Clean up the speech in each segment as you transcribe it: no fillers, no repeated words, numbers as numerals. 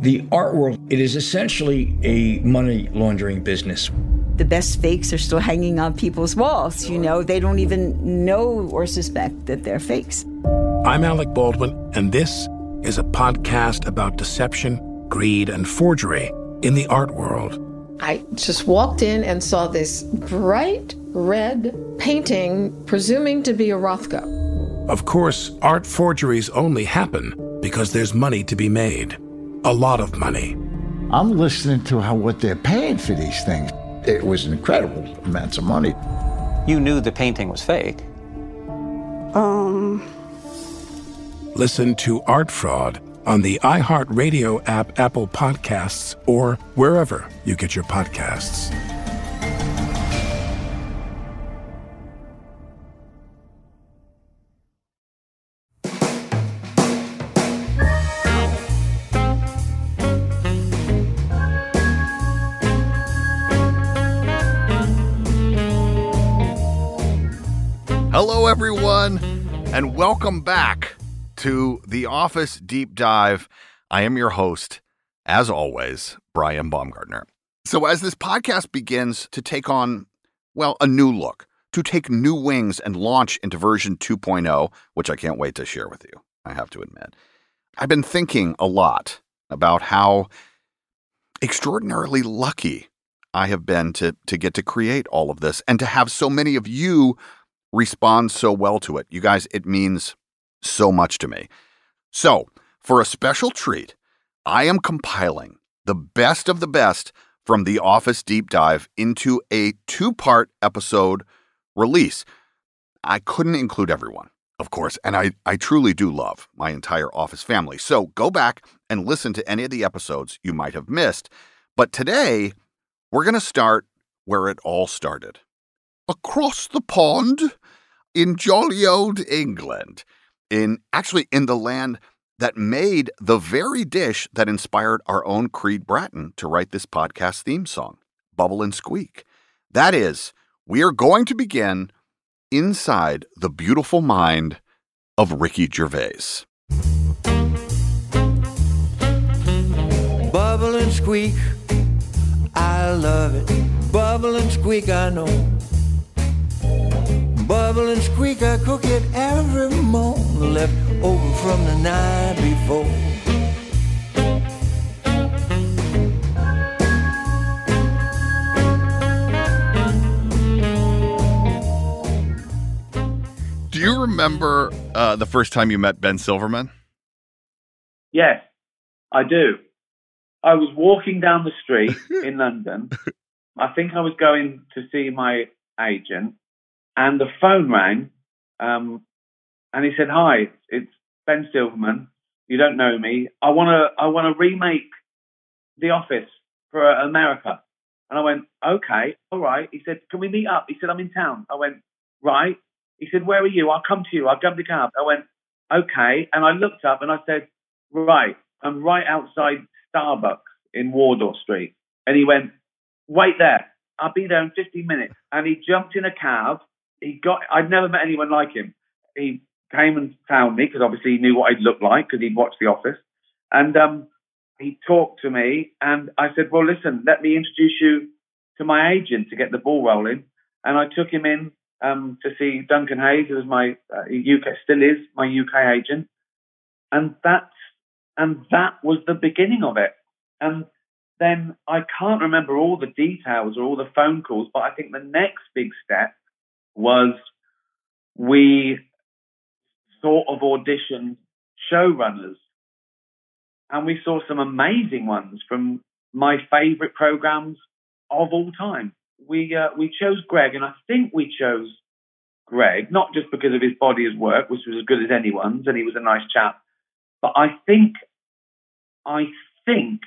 The art world, it is essentially a money laundering business. The best fakes are still hanging on people's walls, you know. They don't even know or suspect that they're fakes. I'm Alec Baldwin, and this is a podcast about deception, greed, and forgery in the art world. I just walked in and saw this bright red painting, presuming to be a Rothko. Of course, art forgeries only happen because there's money to be made. A lot of money. I'm listening to what they're paying for these things. It was incredible amounts of money. You knew the painting was fake. Listen to Art Fraud on the iHeartRadio app, Apple Podcasts, or wherever you get your podcasts. Hello, everyone, and welcome back to the Office Deep Dive. I am your host, as always, Brian Baumgartner. So as this podcast begins to take on, well, a new look, to take new wings and launch into version 2.0, which I can't wait to share with you, I have to admit. I've been thinking a lot about how extraordinarily lucky I have been to get to create all of this and to have so many of you respond so well to it. You guys, it means so much to me. So, for a special treat, I am compiling the best from the Office Deep Dive into a 2-part episode release. I couldn't include everyone, of course, and I truly do love my entire Office family. So, go back and listen to any of the episodes you might have missed. But today, we're going to start where it all started. across the pond in jolly old England, in the land that made the very dish that inspired our own Creed Bratton to write this podcast theme song, Bubble and Squeak. That is, we are going to begin inside the beautiful mind of Ricky Gervais. Bubble and squeak, I love it. Bubble and squeak, I know. Bubble and squeak, I cook it every morning, left over from the night before. Do you remember the first time you met Ben Silverman? Yes, I do. I was walking down the street in London. I think I was going to see my agent. And the phone rang, and he said, "Hi, it's Ben Silverman. You don't know me. I wanna remake The Office for America." And I went, "Okay, all right." He said, "Can we meet up?" He said, "I'm in town." I went, "Right." He said, "Where are you? I'll come to you. I'll jump the cab." I went, "Okay." And I looked up and I said, "Right, I'm right outside Starbucks in Wardour Street." And he went, "Wait there. I'll be there in 15 minutes." And he jumped in a cab. I'd never met anyone like him. He came and found me because obviously he knew what I'd look like because he'd watched The Office. And he talked to me and I said, "Well, listen, let me introduce you to my agent to get the ball rolling." And I took him in to see Duncan Hayes, who was my still is my UK agent. And that was the beginning of it. And then I can't remember all the details or all the phone calls, but I think the next big step was we sort of auditioned showrunners, and we saw some amazing ones from my favourite programmes of all time. We chose Greg, and I think we chose Greg not just because of his body of work, which was as good as anyone's, and he was a nice chap, but I think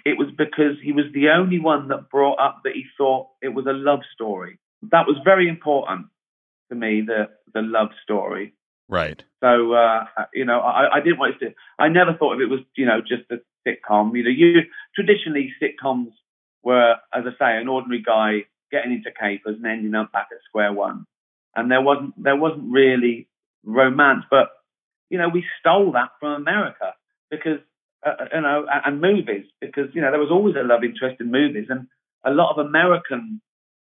it was because he was the only one that brought up that he thought it was a love story. That was very important to me, the love story. Right. So, I didn't want it to, I never thought of it was, just a sitcom. Traditionally sitcoms were, as I say, an ordinary guy getting into capers and ending up back at square one. And there wasn't really romance, but, we stole that from America because, and movies because, there was always a love interest in movies, and a lot of American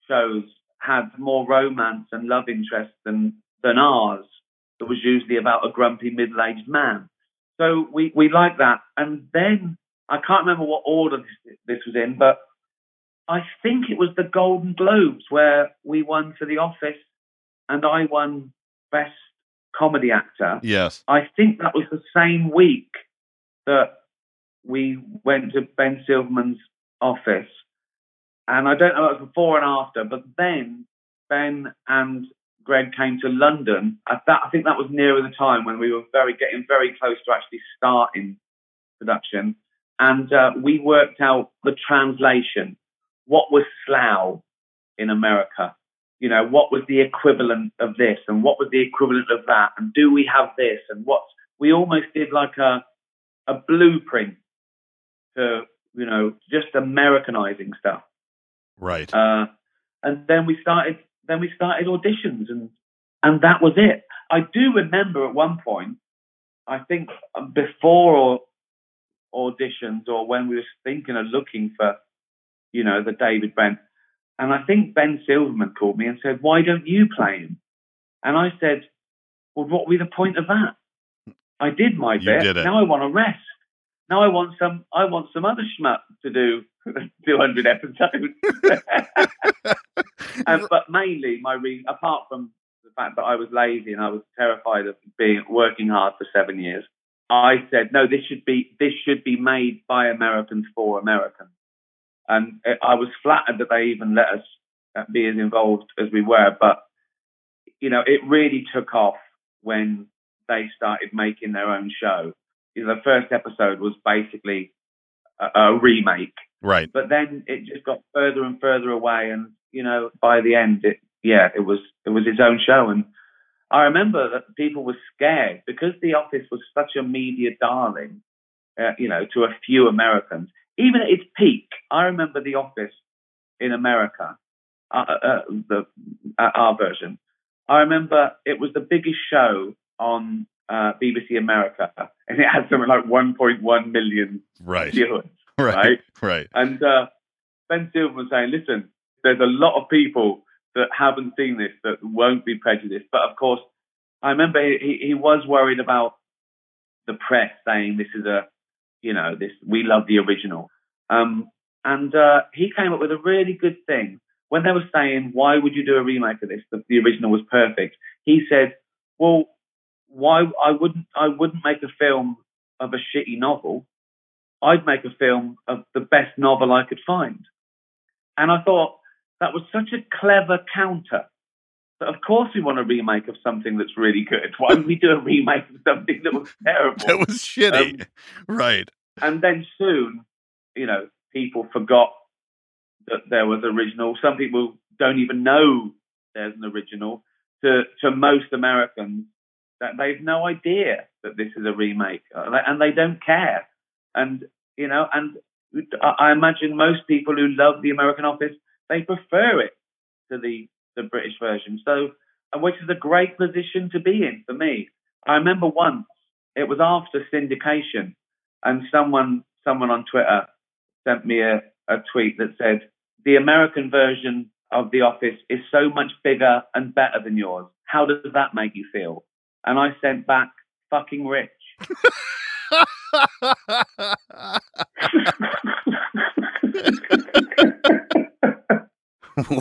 shows had more romance and love interest than ours. That was usually about a grumpy middle-aged man. So we liked that. And then I can't remember what order this was in, but I think it was the Golden Globes where we won for The Office and I won Best Comedy Actor. Yes. I think that was the same week that we went to Ben Silverman's office. And I don't know if it was before and after, but then Ben and Greg came to London. I think that was nearer the time when we were getting very close to actually starting production. And we worked out the translation. What was Slough in America? What was the equivalent of this? And what was the equivalent of that? And do we have this? And we almost did like a blueprint to, just Americanizing stuff. Right. And then we started auditions, and that was it. I do remember at one point, I think before auditions or when we were thinking of looking for, the David Brent, and I think Ben Silverman called me and said, "Why don't you play him?" And I said, "Well, what would be the point of that? I did my bit. Now I want to rest. Now I want some other schmuck to do 200 episodes." But mainly, apart from the fact that I was lazy and I was terrified of working hard for 7 years, I said, "No, this should be made by Americans for Americans." And I was flattered that they even let us be as involved as we were. But it really took off when they started making their own show. The first episode was basically a remake. Right. But then it just got further and further away. And, by the end, it yeah, it was his own show. And I remember that people were scared because The Office was such a media darling, to a few Americans. Even at its peak, I remember The Office in America, our version. I remember it was the biggest show on BBC America, and it had something like 1.1 million viewers. Right. And Ben Silverman was saying, listen, there's a lot of people that haven't seen this that won't be prejudiced. But, of course, I remember he was worried about the press saying this is we love the original. And he came up with a really good thing. When they were saying, why would you do a remake of this? The original was perfect. He said, well, why I wouldn't make a film of a shitty novel. I'd make a film of the best novel I could find. And I thought that was such a clever counter. But of course we want a remake of something that's really good. Why would we do a remake of something that was terrible? That was shitty. Right. And then soon, people forgot that there was original. Some people don't even know there's an original. To most Americans, that they've no idea that this is a remake, and they don't care. And and I imagine most people who love the American Office, they prefer it to the British version. So, which is a great position to be in for me. I remember once it was after syndication, and someone on Twitter sent me a tweet that said, the American version of The Office is so much bigger and better than yours. How does that make you feel? And I sent back, fucking rich.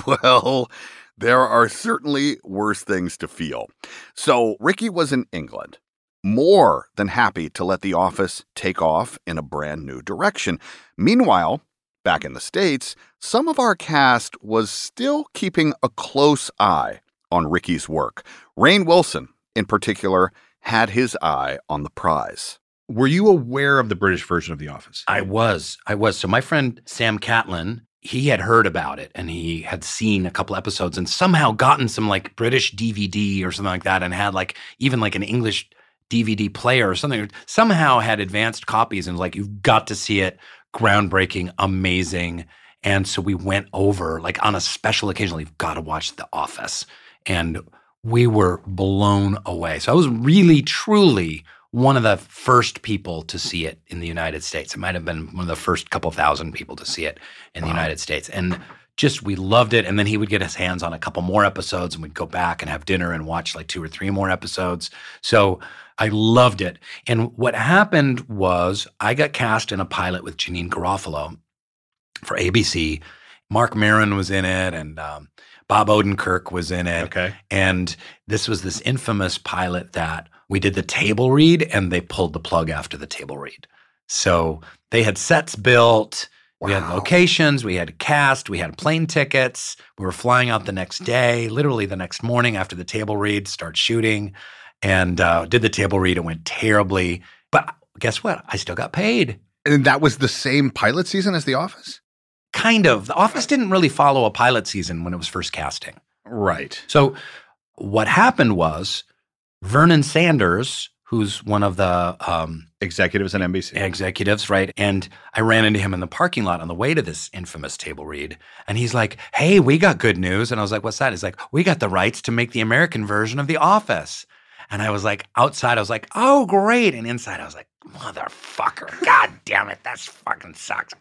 Well, there are certainly worse things to feel. So Ricky was in England, more than happy to let The Office take off in a brand new direction. Meanwhile, back in the States, some of our cast was still keeping a close eye on Ricky's work. Rainn Wilson, in particular, had his eye on the prize. Were you aware of the British version of The Office? I was. So my friend Sam Catlin, he had heard about it, and he had seen a couple episodes and somehow gotten some British DVD or something like that, and had even an English DVD player or something. Somehow had advanced copies and was like, you've got to see it. Groundbreaking, amazing. And so we went over on a special occasion, you've got to watch The Office. And we were blown away. So I was really, truly one of the first people to see it in the United States. It might have been one of the first couple thousand people to see it in the United States. And just, we loved it. And then he would get his hands on a couple more episodes, and we'd go back and have dinner and watch 2 or 3 more episodes. So I loved it. And what happened was I got cast in a pilot with Janine Garofalo for ABC. Mark Maron was in it, and Bob Odenkirk was in it. Okay. And this was this infamous pilot that we did the table read, and they pulled the plug after the table read. So they had sets built. Wow. We had locations, we had a cast, we had plane tickets. We were flying out the next day, literally the next morning after the table read, start shooting, and did the table read. It went terribly. But guess what? I still got paid. And that was the same pilot season as The Office? Kind of. The Office didn't really follow a pilot season when it was first casting. Right. So what happened was Vernon Sanders, who's one of the executives at NBC. Executives, right. And I ran into him in the parking lot on the way to this infamous table read. And he's like, hey, we got good news. And I was like, what's that? He's like, we got the rights to make the American version of The Office. And I was like, outside, I was like, oh, great. And inside, I was like, motherfucker. God damn it. That fucking sucks.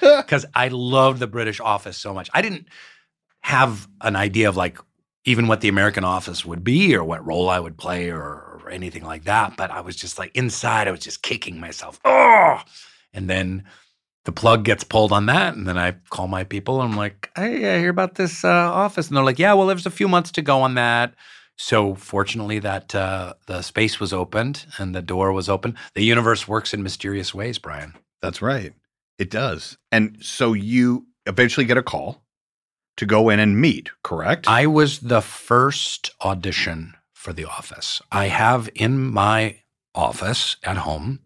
Because I loved the British Office so much. I didn't have an idea of even what the American Office would be or what role I would play or anything like that. But I was just inside, I was just kicking myself. Oh! And then the plug gets pulled on that. And then I call my people and I'm like, hey, I hear about this Office. And they're like, yeah, well, there's a few months to go on that. So fortunately that the space was opened and the door was open. The universe works in mysterious ways, Brian. That's right. It does. And so you eventually get a call to go in and meet, correct? I was the first audition for The Office. I have in my office at home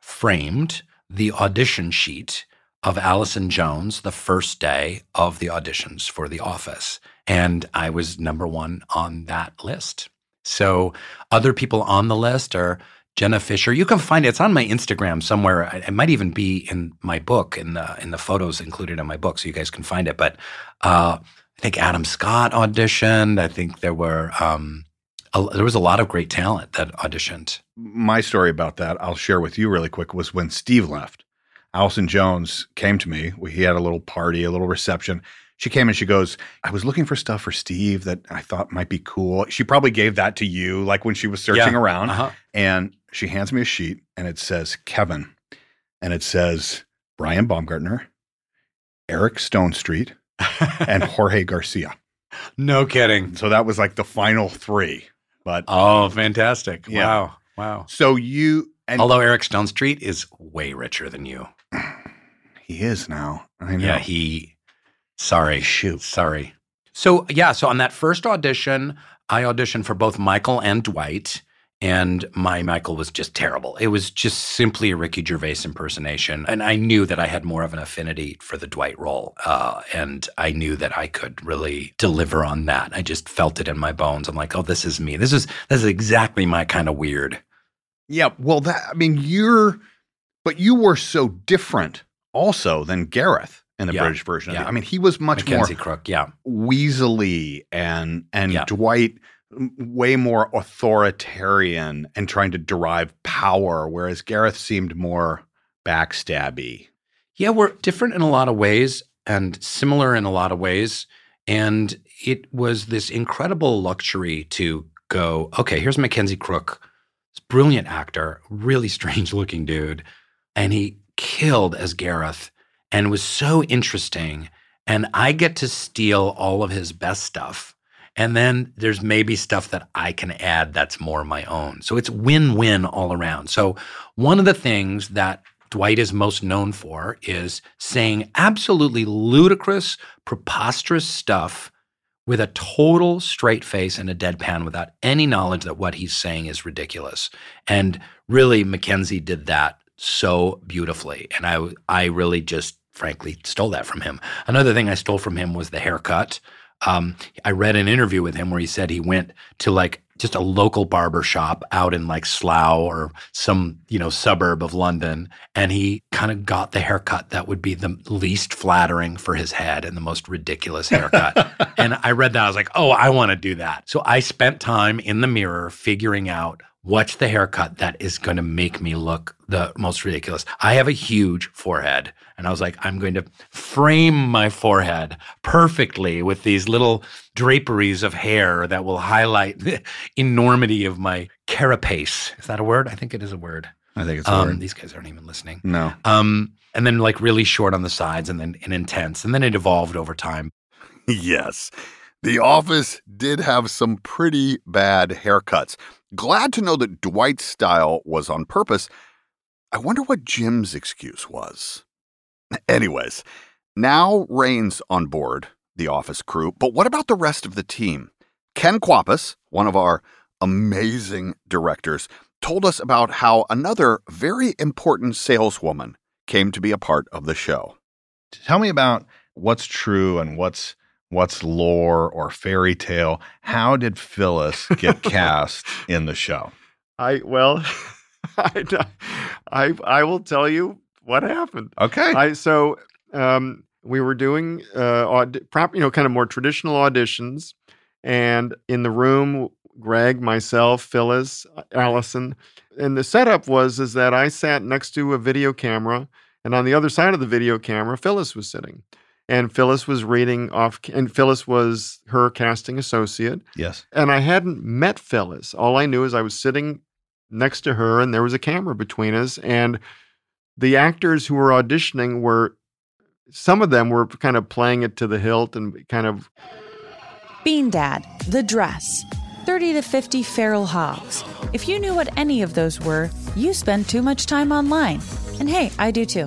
framed the audition sheet of Allison Jones the first day of the auditions for The Office. And I was number one on that list. So other people on the list are Jenna Fisher. You can find it. It's on my Instagram somewhere. It might even be in my book, in the photos included in my book, so you guys can find it. But I think Adam Scott auditioned. I think there was a lot of great talent that auditioned. My story about that, I'll share with you really quick, was when Steve left. Allison Jones came to me. He had a little party, a little reception. She came and she goes, I was looking for stuff for Steve that I thought might be cool. She probably gave that to you, like when she was searching around. Uh-huh. And she hands me a sheet, and it says Kevin. And it says Brian Baumgartner, Eric Stone Street, and Jorge Garcia. No kidding. So that was like the final three. But oh, fantastic. Yeah. Wow. So although Eric Stone Street is way richer than you. He is now. I know. Yeah, Sorry. So on that first audition, I auditioned for both Michael and Dwight, and my Michael was just terrible. It was just simply a Ricky Gervais impersonation, and I knew that I had more of an affinity for the Dwight role, and I knew that I could really deliver on that. I just felt it in my bones. I'm like, oh, this is me. This is exactly my kind of weird. Yeah, well, you were so different also than Gareth. In the British version. I mean, he was much Mackenzie more Crook, weaselly and Dwight way more authoritarian and trying to derive power, whereas Gareth seemed more backstabby. Yeah, we're different in a lot of ways and similar in a lot of ways. And it was this incredible luxury to go, okay, here's Mackenzie Crook, this brilliant actor, really strange looking dude. And he killed as Gareth. And was so interesting. And I get to steal all of his best stuff. And then there's maybe stuff that I can add that's more my own. So it's win-win all around. So one of the things that Dwight is most known for is saying absolutely ludicrous, preposterous stuff with a total straight face and a deadpan without any knowledge that what he's saying is ridiculous. And really, Mackenzie did that so beautifully. And I really just frankly stole that from him. Another thing I stole from him was the haircut. I read an interview with him where he said he went to like just a local barber shop out in like Slough or some, suburb of London. And he kind of got the haircut that would be the least flattering for his head and the most ridiculous haircut. And I read that. I was like, oh, I want to do that. So I spent time in the mirror figuring out what's the haircut that is going to make me look the most ridiculous. I have a huge forehead. And I was like, I'm going to frame my forehead perfectly with these little draperies of hair that will highlight the enormity of my carapace. Is that a word? I think it is a word. I think it's a word. These guys aren't even listening. No. And then like really short on the sides and then intense. And then it evolved over time. Yes. The Office did have some pretty bad haircuts. Glad to know that Dwight's style was on purpose. I wonder what Jim's excuse was. Anyways, now Rainn's on board the Office crew, but what about the rest of the team? Ken Kwapis, one of our amazing directors, told us about how another very important saleswoman came to be a part of the show. Tell me about what's true and what's lore or fairy tale? How did Phyllis get cast in the show? I will tell you what happened. Okay. We were doing kind of more traditional auditions, and in the room, Greg, myself, Phyllis, Allison, and the setup was that I sat next to a video camera, and on the other side of the video camera, Phyllis was sitting. And Phyllis was reading off, and Phyllis was her casting associate. Yes. And I hadn't met Phyllis. All I knew is I was sitting next to her, and there was a camera between us. And the actors who were auditioning some of them were kind of playing it to the hilt and kind of. Bean Dad, The Dress, 30 to 50 Feral Hogs. If you knew what any of those were, you spend too much time online. And hey, I do too.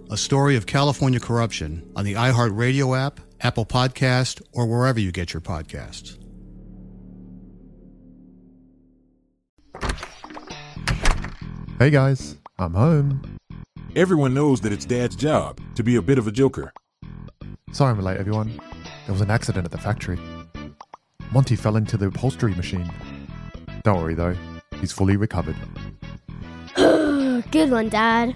a story of California corruption on the iHeartRadio app, Apple Podcast, or wherever you get your podcasts. Hey guys, I'm home. Everyone knows that it's Dad's job to be a bit of a joker. Sorry I'm late, everyone. There was an accident at the factory. Monty fell into the upholstery machine. Don't worry though, he's fully recovered. Good one, Dad.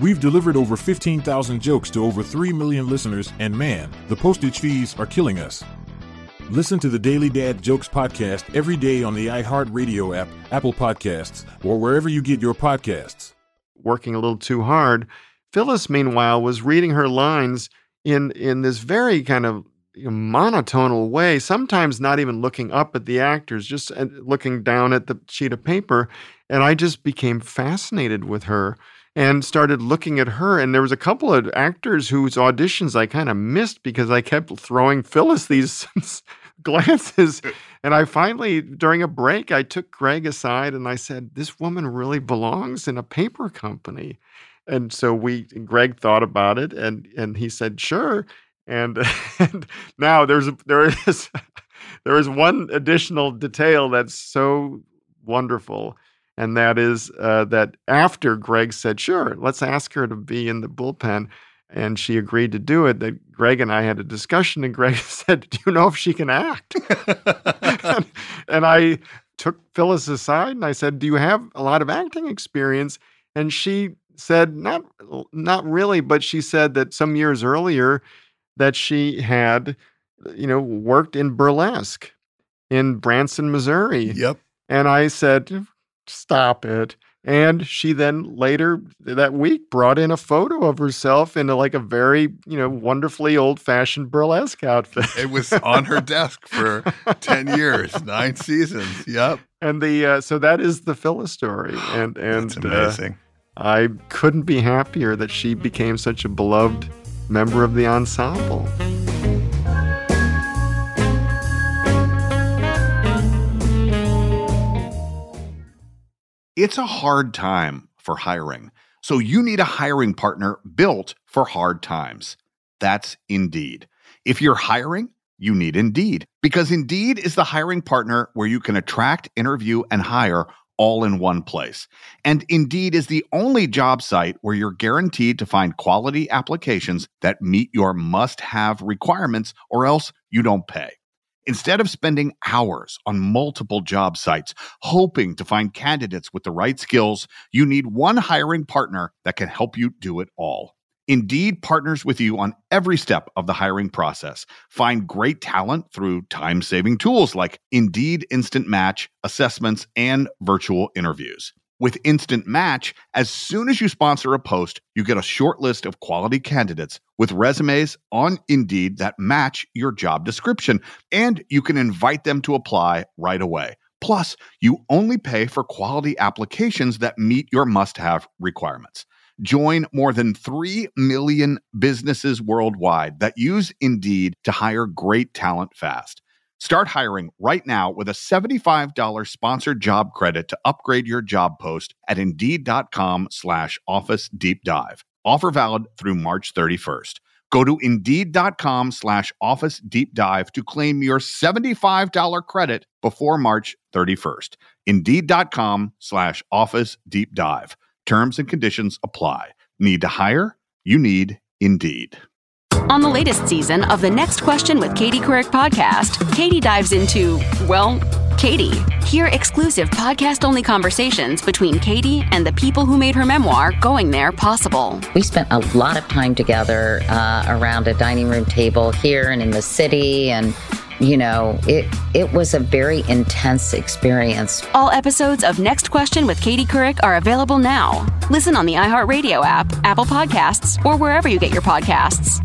We've delivered over 15,000 jokes to over 3 million listeners, and man, the postage fees are killing us. Listen to the Daily Dad Jokes podcast every day on the iHeartRadio app, Apple Podcasts, or wherever you get your podcasts. Working a little too hard, Phyllis, meanwhile, was reading her lines in this very kind of monotonal way, sometimes not even looking up at the actors, just looking down at the sheet of paper, and I just became fascinated with her. And started looking at her, and there was a couple of actors whose auditions I kind of missed because I kept throwing Phyllis these glances. And I finally, during a break, I took Greg aside and I said, "This woman really belongs in a paper company." And so Greg thought about it, and he said, "Sure." And now there is one additional detail that's so wonderful. And that is that after Greg said, "Sure, let's ask her to be in the bullpen," and she agreed to do it, that Greg and I had a discussion, and Greg said, "Do you know if she can act?" and I took Phyllis aside, and I said, "Do you have a lot of acting experience?" And she said, not really, but she said that some years earlier that she had, worked in burlesque in Branson, Missouri. Yep. And I said, stop it. And she then later that week brought in a photo of herself in a very, wonderfully old-fashioned burlesque outfit. It was on her desk for 10 years, 9 seasons. Yep. And so that is the Phyllis story. And that's amazing. I couldn't be happier that she became such a beloved member of the ensemble. It's a hard time for hiring, so you need a hiring partner built for hard times. That's Indeed. If you're hiring, you need Indeed, because Indeed is the hiring partner where you can attract, interview, and hire all in one place. And Indeed is the only job site where you're guaranteed to find quality applications that meet your must-have requirements, or else you don't pay. Instead of spending hours on multiple job sites hoping to find candidates with the right skills, you need one hiring partner that can help you do it all. Indeed partners with you on every step of the hiring process. Find great talent through time-saving tools like Indeed Instant Match, assessments, and virtual interviews. With Instant Match, as soon as you sponsor a post, you get a short list of quality candidates with resumes on Indeed that match your job description, and you can invite them to apply right away. Plus, you only pay for quality applications that meet your must-have requirements. Join more than 3 million businesses worldwide that use Indeed to hire great talent fast. Start hiring right now with a $75 sponsored job credit to upgrade your job post at Indeed.com/Office Deep Dive. Offer valid through March 31st. Go to Indeed.com/Office Deep Dive to claim your $75 credit before March 31st. Indeed.com/Office Deep Dive. Terms and conditions apply. Need to hire? You need Indeed. On the latest season of the Next Question with Katie Couric podcast, Katie dives into, well, Katie. Hear exclusive podcast-only conversations between Katie and the people who made her memoir, Going There, possible. We spent a lot of time together around a dining room table here and in the city, and it was a very intense experience. All episodes of Next Question with Katie Couric are available now. Listen on the iHeartRadio app, Apple Podcasts, or wherever you get your podcasts.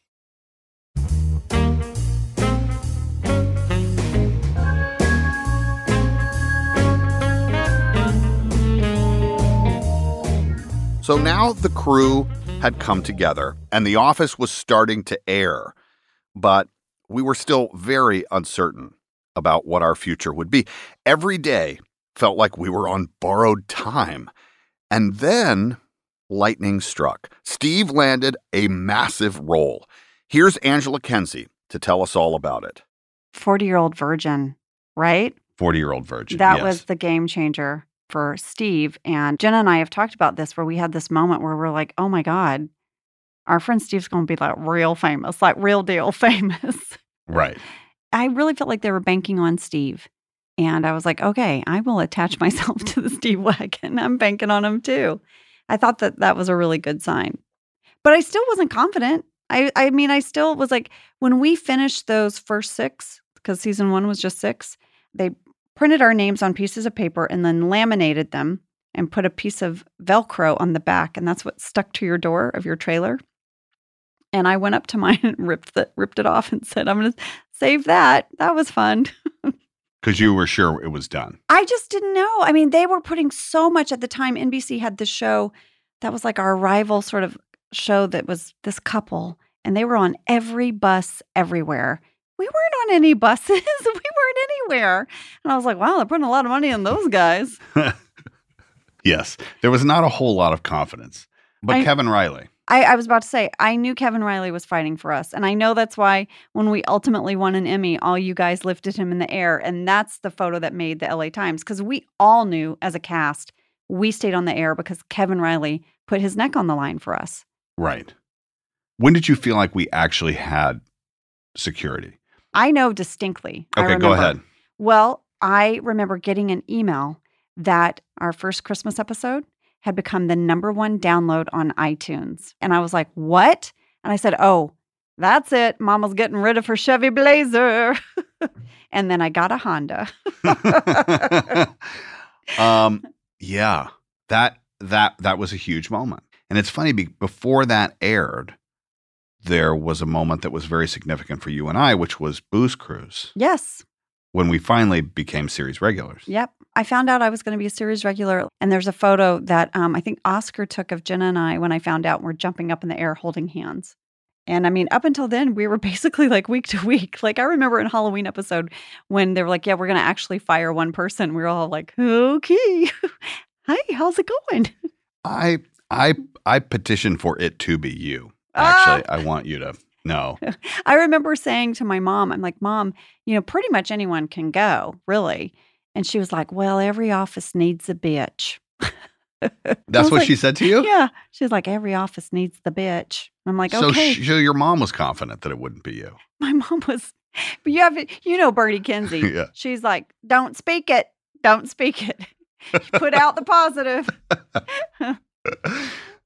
So now the crew had come together, and The Office was starting to air, but we were still very uncertain about what our future would be. Every day felt like we were on borrowed time. And then lightning struck. Steve landed a massive role. Here's Angela Kenzie to tell us all about it. 40-year-old virgin, right? 40-year-old virgin, That was the game changer for Steve. And Jenna and I have talked about this, where we had this moment where we're like, oh my God, our friend Steve's going to be real famous, real deal famous. Right. I really felt like they were banking on Steve. And I was like, okay, I will attach myself to the Steve wagon. I'm banking on him too. I thought that was a really good sign. But I still wasn't confident. I mean, I still was like, when we finished those first 6, because season 1 was just 6, they printed our names on pieces of paper and then laminated them and put a piece of Velcro on the back. And that's what stuck to your door of your trailer. And I went up to mine and ripped it off and said, I'm going to save that. That was fun. Because you were sure it was done. I just didn't know. I mean, they were putting so much at the time. NBC had this show that was our rival sort of show that was this couple. And they were on every bus everywhere. We weren't on any buses. We weren't anywhere. And I was like, wow, they're putting a lot of money on those guys. Yes. There was not a whole lot of confidence. But Kevin Riley. I was about to say, I knew Kevin Riley was fighting for us. And I know that's why when we ultimately won an Emmy, all you guys lifted him in the air. And that's the photo that made the LA Times. Because we all knew as a cast, we stayed on the air because Kevin Riley put his neck on the line for us. Right. When did you feel like we actually had security? I know distinctly. Okay, go ahead. Well, I remember getting an email that our first Christmas episode had become the #1 download on iTunes. And I was like, what? And I said, oh, that's it. Mama's getting rid of her Chevy Blazer. And then I got a Honda. Yeah, that was a huge moment. And it's funny, before that aired, there was a moment that was very significant for you and I, which was Booze Cruise. Yes. When we finally became series regulars. Yep. I found out I was going to be a series regular, and there's a photo that I think Oscar took of Jenna and I when I found out we're jumping up in the air holding hands. And I mean, up until then, we were basically like week to week. Like I remember in Halloween episode when they were like, yeah, we're going to actually fire one person. We were all like, okay, hi, how's it going? I petitioned for it to be you. Actually, I want you to know. I remember saying to my mom, I'm like, Mom, you know, pretty much anyone can go, really. And she was like, well, every office needs a bitch. That's what she said to you? Yeah. She was like, every office needs the bitch. I'm like, okay. So your mom was confident that it wouldn't be you. My mom was, but you know Bertie Kinsey. Yeah. She's like, don't speak it. Don't speak it. Put out the positive.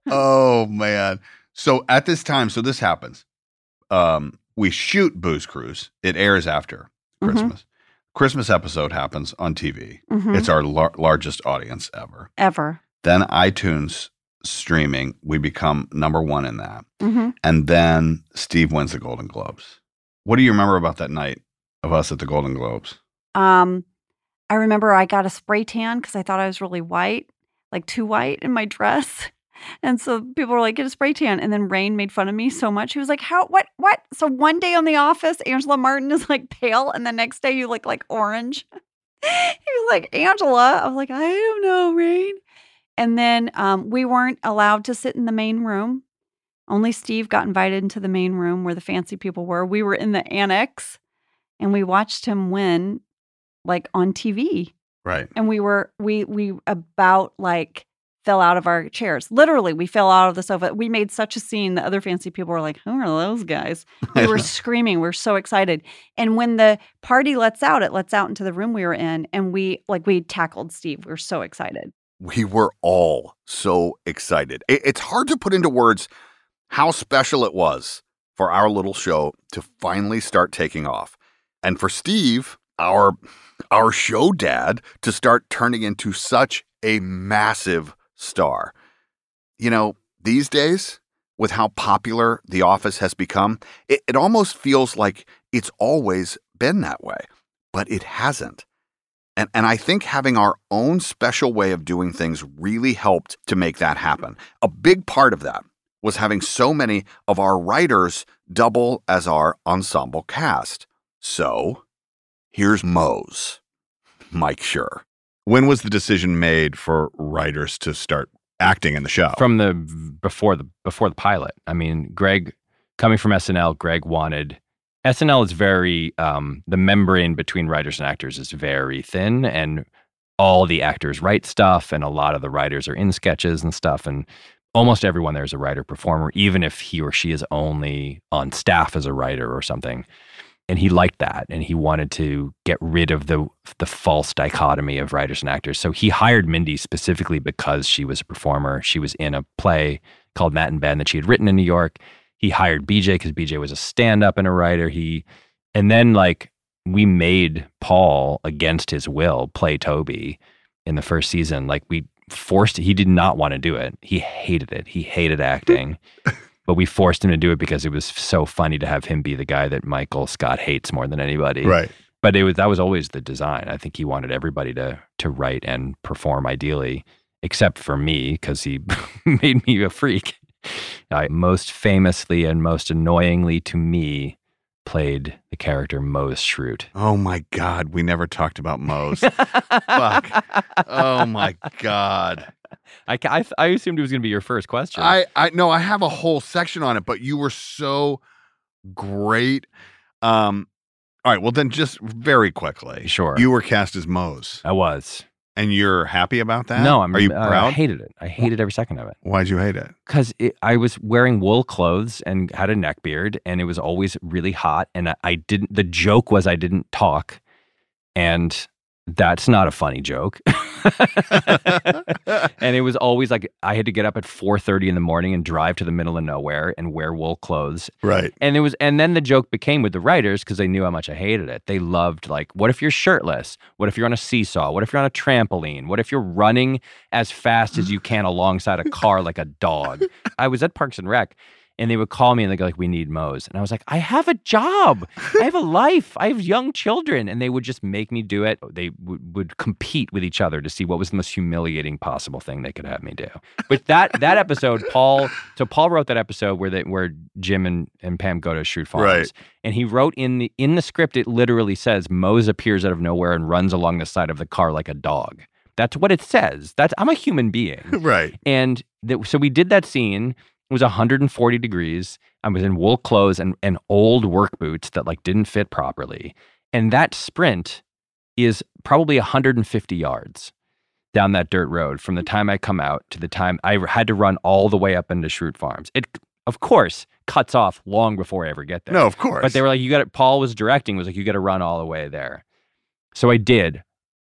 Oh, man. So at this time, so this happens. We shoot Booze Cruise. It airs after Christmas. Christmas episode happens on TV. It's our largest audience ever. Then iTunes streaming, we become #1 in that. And then Steve wins the Golden Globes. What do you remember about that night of us at the Golden Globes? I remember I got a spray tan because I thought I was really white, like too white in my dress. And so people were like, get a spray tan. And then Rainn made fun of me so much. He was like, how, what? So one day on The Office, Angela Martin is like pale. And the next day you look like orange. He was like, Angela. I was like, I don't know, Rainn. And then we weren't allowed to sit in the main room. Only Steve got invited into the main room where the fancy people were. We were in the annex and we watched him win like on TV. Right. And we about like, fell out of our chairs. Literally, we fell out of the sofa. We made such a scene that other fancy people were like, who are those guys? We were screaming. We were so excited. And when the party lets out, it lets out into the room we were in. And we tackled Steve. We were so excited. We were all so excited. It's hard to put into words how special it was for our little show to finally start taking off. And for Steve, our show dad, to start turning into such a massive star. You know, these days, with how popular The Office has become, it almost feels like it's always been that way, but it hasn't. And I think having our own special way of doing things really helped to make that happen. A big part of that was having so many of our writers double as our ensemble cast. So, here's Moe's, Mike Schur. When was the decision made for writers to start acting in the show? From before the pilot. I mean, Greg, coming from SNL, Greg wanted... SNL is very... the membrane between writers and actors is very thin, and all the actors write stuff, and a lot of the writers are in sketches and stuff, and almost everyone there is a writer-performer, even if he or she is only on staff as a writer or something. And he liked that, and he wanted to get rid of the false dichotomy of writers and actors. So he hired Mindy specifically because she was a performer. She was in a play called Matt and Ben that she had written in New York. He hired BJ because BJ was a stand-up and a writer. And then we made Paul, against his will, play Toby in the first season. Like, we forced... He did not want to do it. He hated it. He hated acting. But we forced him to do it because it was so funny to have him be the guy that Michael Scott hates more than anybody. Right. But that was always the design. I think he wanted everybody to write and perform ideally, except for me, because he made me a freak. I most famously and most annoyingly to me played the character Moe's Schrute. Oh my God, we never talked about Moe's. Fuck. Oh my God. I assumed it was going to be your first question. No, I have a whole section on it, but you were so great. All right, well then, just very quickly. Sure. You were cast as Mose. I was. And you're happy about that? No, I'm. Are you proud? I hated it. I hated every second of it. Why'd you hate it? Because I was wearing wool clothes and had a neck beard, and it was always really hot. And I didn't. The joke was I didn't talk, and that's not a funny joke. And it was always like I had to get up at 4:30 in the morning and drive to the middle of nowhere and wear wool clothes. Right. And it was. And then the joke became with the writers because they knew how much I hated it. They loved like, what if you're shirtless? What if you're on a seesaw? What if you're on a trampoline? What if you're running as fast as you can alongside a car like a dog? I was at Parks and Rec. And they would call me and they'd go like, we need Mose. And I was like, I have a job. I have a life. I have young children. And they would just make me do it. They would compete with each other to see what was the most humiliating possible thing they could have me do. But that episode, Paul wrote that episode where Jim and Pam go to Shrewd Farms. Right. And he wrote in the script, it literally says, Mose appears out of nowhere and runs along the side of the car like a dog. That's what it says. I'm a human being. Right. And so we did that scene. It was 140 degrees. I was in wool clothes and old work boots that like didn't fit properly. And that sprint is probably 150 yards down that dirt road from the time I come out to the time I had to run all the way up into Shrewd Farms. It, of course, cuts off long before I ever get there. No, of course. But they were like, you got it. Paul was directing, was like, you got to run all the way there. So I did.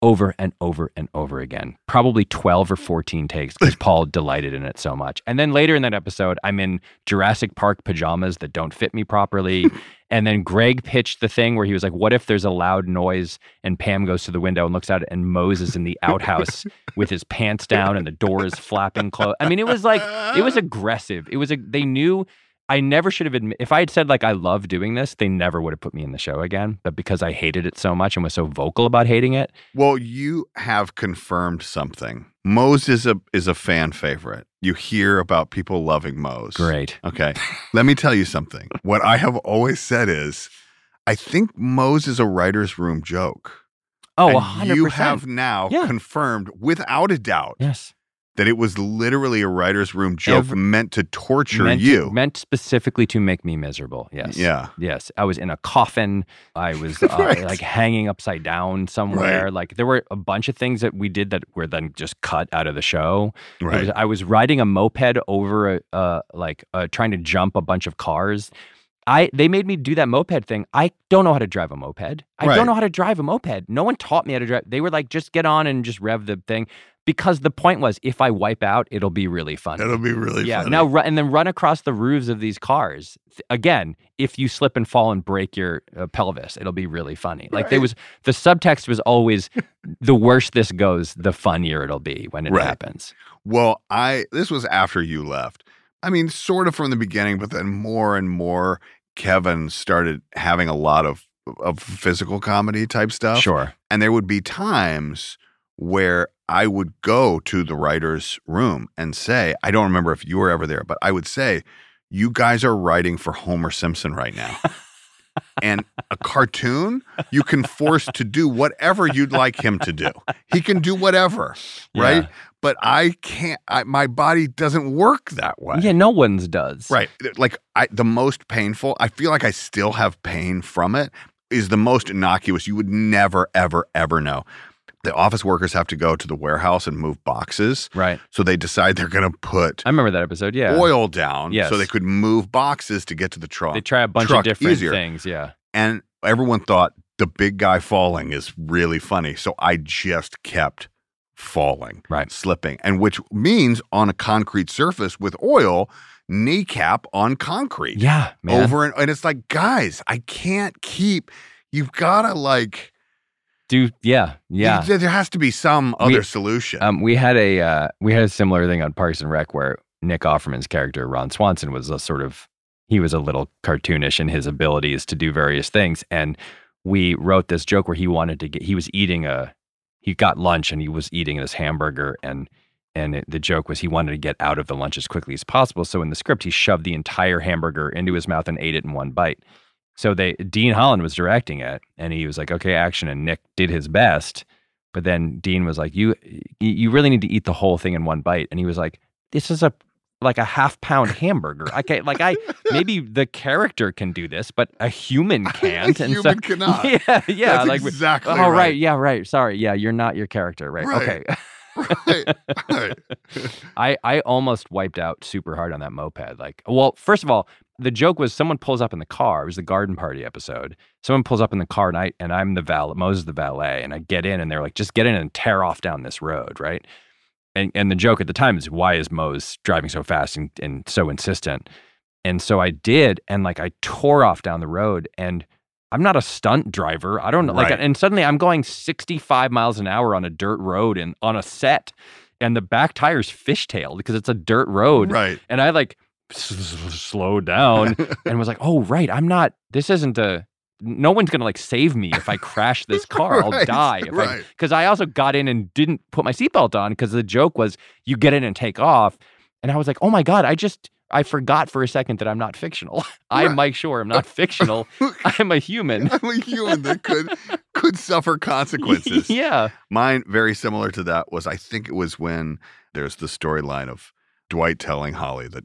Over and over and over again, probably 12 or 14 takes because Paul delighted in it so much. And then later in that episode, I'm in Jurassic Park pajamas that don't fit me properly. And then Greg pitched the thing where he was like, what if there's a loud noise and Pam goes to the window and looks out and Mose is in the outhouse with his pants down and the door is flapping closed. I mean, it was like, it was aggressive. It was, they knew I never should have admitted, if I had said like, I love doing this, they never would have put me in the show again. But because I hated it so much and was so vocal about hating it. Well, you have confirmed something. Mose is a fan favorite. You hear about people loving Mose. Great. Okay. Let me tell you something. What I have always said is, I think Mose is a writer's room joke. Oh, and 100%. You have now confirmed without a doubt. Yes. That it was literally a writer's room joke meant to torture you. Meant specifically to make me miserable, yes. Yeah. Yes, I was in a coffin. I was right. Like hanging upside down somewhere. Right. Like there were a bunch of things that we did that were then just cut out of the show. Right. I was riding a moped over, trying to jump a bunch of cars. They made me do that moped thing. I don't know how to drive a moped. I don't know how to drive a moped. No one taught me how to drive. They were like, just get on and just rev the thing. Because the point was, if I wipe out, it'll be really funny. It'll be really funny. Yeah, now, and then run across the roofs of these cars. Again, if you slip and fall and break your pelvis, it'll be really funny. Right. Like, the subtext was always, the worse this goes, the funnier it'll be when it happens. Well, this was after you left. I mean, sort of from the beginning, but then more and more, Kevin started having a lot of physical comedy type stuff. Sure. And there would be times where I would go to the writer's room and say, I don't remember if you were ever there, but I would say, you guys are writing for Homer Simpson right now. And a cartoon, you can force to do whatever you'd like him to do. He can do whatever, right? Yeah. But I can't, my body doesn't work that way. Yeah, no one's does. Right. Like the most painful, I feel like I still have pain from it, is the most innocuous. You would never, ever, ever know. The office workers have to go to the warehouse and move boxes. Right. So they decide they're going to put I remember that episode, yeah. oil down so they could move boxes to get to the truck. They try a bunch of different things, yeah. And everyone thought the big guy falling is really funny. So I just kept falling, slipping. And which means on a concrete surface with oil, kneecap on concrete. Yeah, man. And it's like, guys, I can't keep, you've got to like... There has to be some other solution. We had a similar thing on Parks and Rec where Nick Offerman's character Ron Swanson was he was a little cartoonish in his abilities to do various things, and we wrote this joke where he got lunch and he was eating this hamburger and the joke was he wanted to get out of the lunch as quickly as possible. So in the script, he shoved the entire hamburger into his mouth and ate it in one bite. So Dean Holland was directing it, and he was like, okay, action, and Nick did his best, But then Dean was like, you really need to eat the whole thing in one bite. And he was like, this is a half-pound hamburger. Maybe the character can do this, but a human can't. A human cannot. Yeah, yeah. That's like, exactly. Oh, right. Yeah, right. Sorry. Yeah, you're not your character. Right. Okay. Right. I almost wiped out super hard on that moped. First of all, the joke was someone pulls up in the car. It was the garden party episode. Someone pulls up in the car, and I'm the valet, Moses the valet, and I get in, and they're like, just get in and tear off down this road, right? And the joke at the time is, why is Mose driving so fast and so insistent? And so I did, and I tore off down the road, and I'm not a stunt driver. I don't know. Right. And suddenly I'm going 65 miles an hour on a dirt road and on a set, and the back tire's fishtailed because it's a dirt road. Right. And I slow down and was like, oh, right, I'm not, this isn't no one's going to save me if I crash this car. Right, I'll die. Because I also got in and didn't put my seatbelt on because the joke was you get in and take off. And I was like, oh my God, I forgot for a second that I'm not fictional. I'm Mike Schur. I'm not fictional. I'm a human. I'm a human that could suffer consequences. Yeah. Mine, very similar to that, was I think it was when there's the storyline of Dwight telling Holly that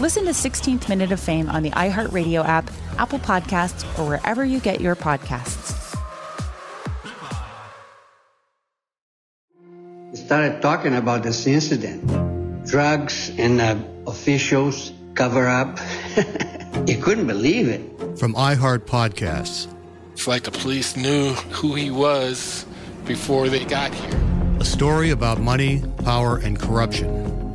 Listen to 16th Minute of Fame on the iHeartRadio app, Apple Podcasts, or wherever you get your podcasts. We started talking about this incident. Drugs and officials cover up. You couldn't believe it. From iHeart Podcasts. It's like the police knew who he was before they got here. A story about money, power, and corruption.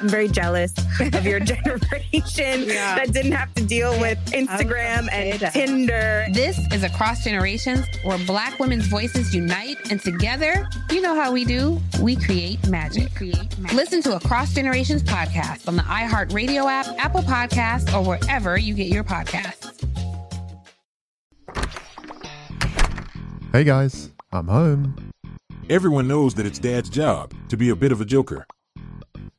I'm very jealous of your generation that didn't have to deal with Instagram and Tinder. This is Across Generations, where Black women's voices unite, and together, you know how we do, we create magic. Listen to Across Generations podcast on the iHeartRadio app, Apple Podcasts, or wherever you get your podcasts. Hey guys, I'm home. Everyone knows that it's Dad's job to be a bit of a joker.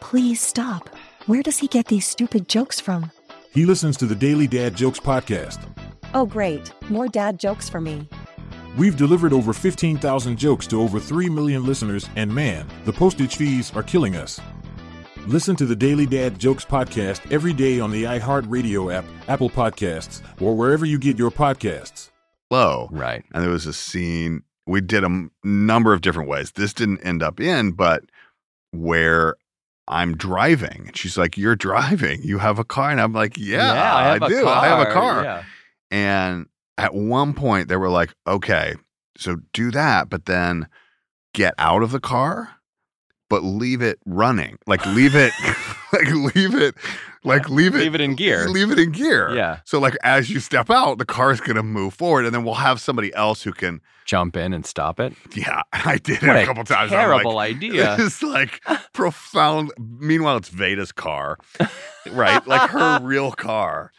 Please stop. Where does he get these stupid jokes from? He listens to the Daily Dad Jokes podcast. Oh, great. More dad jokes for me. We've delivered over 15,000 jokes to over 3 million listeners, and man, the postage fees are killing us. Listen to the Daily Dad Jokes podcast every day on the iHeartRadio app, Apple Podcasts, or wherever you get your podcasts. Low. Right. And there was a scene, we did a number of different ways. This didn't end up in, but where I'm driving. And she's like, you're driving. You have a car. And I'm like, yeah, I do. I have a car. Yeah. And at one point they were like, okay, so do that, but then get out of the car. But leave it running, like leave it, leave it in gear, Yeah. So like as you step out, the car is gonna move forward, and then we'll have somebody else who can jump in and stop it. Yeah, I did what it a couple times. Terrible idea. It's like profound. Meanwhile, it's Veda's car, right? Like her real car.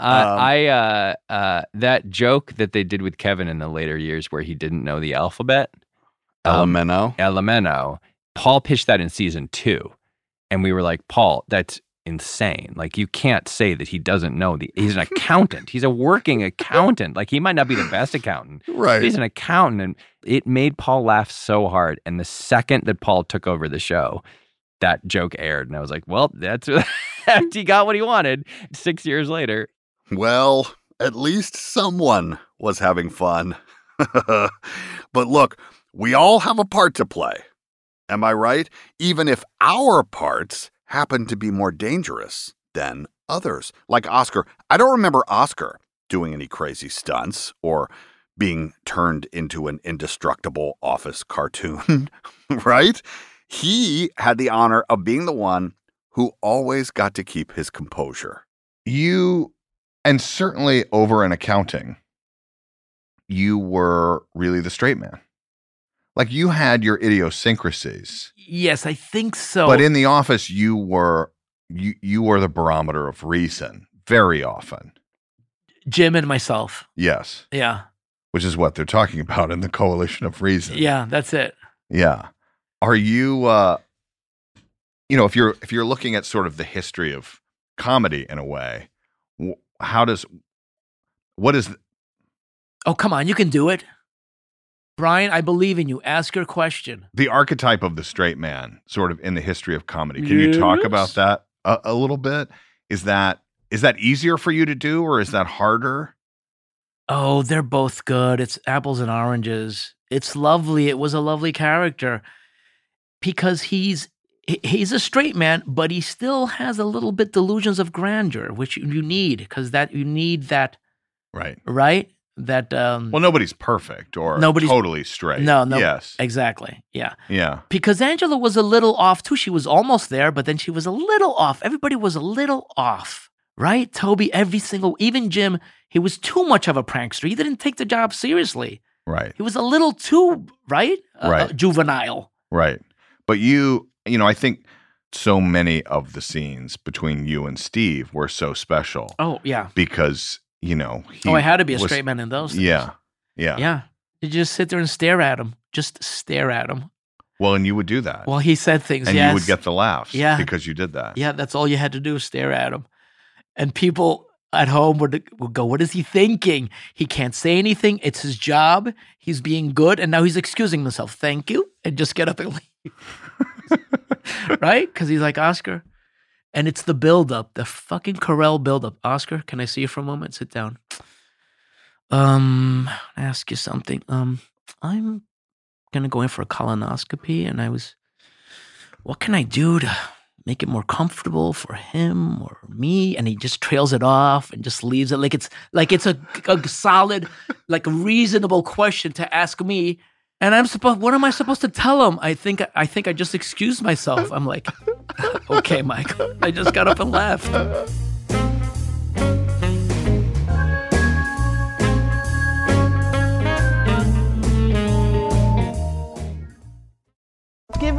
That joke that they did with Kevin in the later years, where he didn't know the alphabet. Elemento. Paul pitched that in season 2, and we were like, Paul, that's insane. Like, you can't say that he doesn't know. He's an accountant. He's a working accountant. Like, he might not be the best accountant. Right. But he's an accountant, and it made Paul laugh so hard. And the second that Paul took over the show, that joke aired. And I was like, well, that's he got what he wanted 6 years later. Well, at least someone was having fun. But look, we all have a part to play. Am I right? Even if our parts happen to be more dangerous than others. Like Oscar. I don't remember Oscar doing any crazy stunts or being turned into an indestructible Office cartoon, right? He had the honor of being the one who always got to keep his composure. And certainly over in accounting, you were really the straight man. Like, you had your idiosyncrasies. Yes, I think so. But in the office, you were the barometer of reason very often. Jim and myself. Yes. Yeah. Which is what they're talking about in the coalition of reason. Yeah, that's it. Yeah. Are you, if you're looking at sort of the history of comedy in a way, Oh, come on, you can do it. Brian, I believe in you. Ask your question. The archetype of the straight man, sort of in the history of comedy. Can you talk about that a little bit? Is that easier for you to do, or is that harder? Oh, they're both good. It's apples and oranges. It's lovely. It was a lovely character because he's a straight man, but he still has a little bit delusions of grandeur, which you need because you need that. Right. Right. That nobody's perfect or nobody's totally straight. No. Yes. Exactly. Yeah. Yeah. Because Angela was a little off too. She was almost there, but then she was a little off. Everybody was a little off, right? Toby, even Jim, he was too much of a prankster. He didn't take the job seriously. Right. He was a little too, juvenile. Right. But I think so many of the scenes between you and Steve were so special. Oh, yeah. Because I had to be a straight man in those things. Yeah. Yeah. Yeah. You just sit there and stare at him. Just stare at him. Well, and you would do that. Well, he said things, and you would get the laughs because you did that. Yeah, that's all you had to do, stare at him. And people at home would go, what is he thinking? He can't say anything. It's his job. He's being good, and now he's excusing himself. Thank you. And just get up and leave. Right? Because he's like Oscar. And it's the buildup, the fucking Carell buildup. Oscar, can I see you for a moment? Sit down. I ask you something. I'm gonna go in for a colonoscopy, and what can I do to make it more comfortable for him or me? And he just trails it off and just leaves it like it's a solid, like reasonable question to ask me. And what am I supposed to tell him? I think I just excused myself. I'm like, okay, Mike. I just got up and left. Give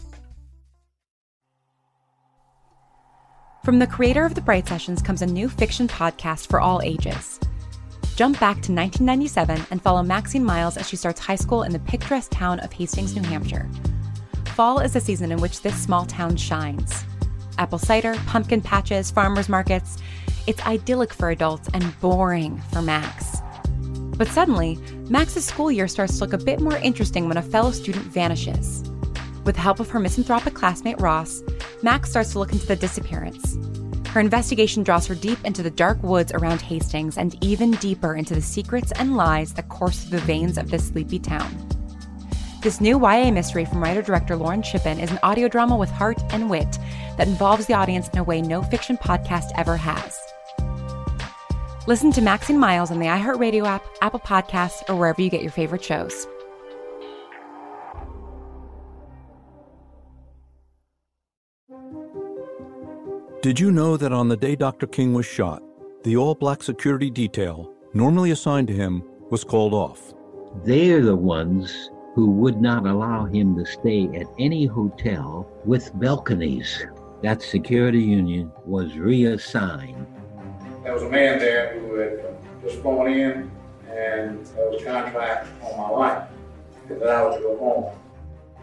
From the creator of The Bright Sessions comes a new fiction podcast for all ages. Jump back to 1997 and follow Maxine Miles as she starts high school in the picturesque town of Hastings, New Hampshire. Fall is the season in which this small town shines. Apple cider, pumpkin patches, farmers markets. It's idyllic for adults and boring for Max. But suddenly, Max's school year starts to look a bit more interesting when a fellow student vanishes. With the help of her misanthropic classmate Ross, Max starts to look into the disappearance. Her investigation draws her deep into the dark woods around Hastings and even deeper into the secrets and lies that course through the veins of this sleepy town. This new YA mystery from writer-director Lauren Shippen is an audio drama with heart and wit that involves the audience in a way no fiction podcast ever has. Listen to Maxine Miles on the iHeartRadio app, Apple Podcasts, or wherever you get your favorite shows. Did you know that on the day Dr. King was shot, the all-black security detail normally assigned to him was called off? They're the ones who would not allow him to stay at any hotel with balconies. That security union was reassigned. There was a man there who had just flown in, and there was a contract on my life that I was to go home.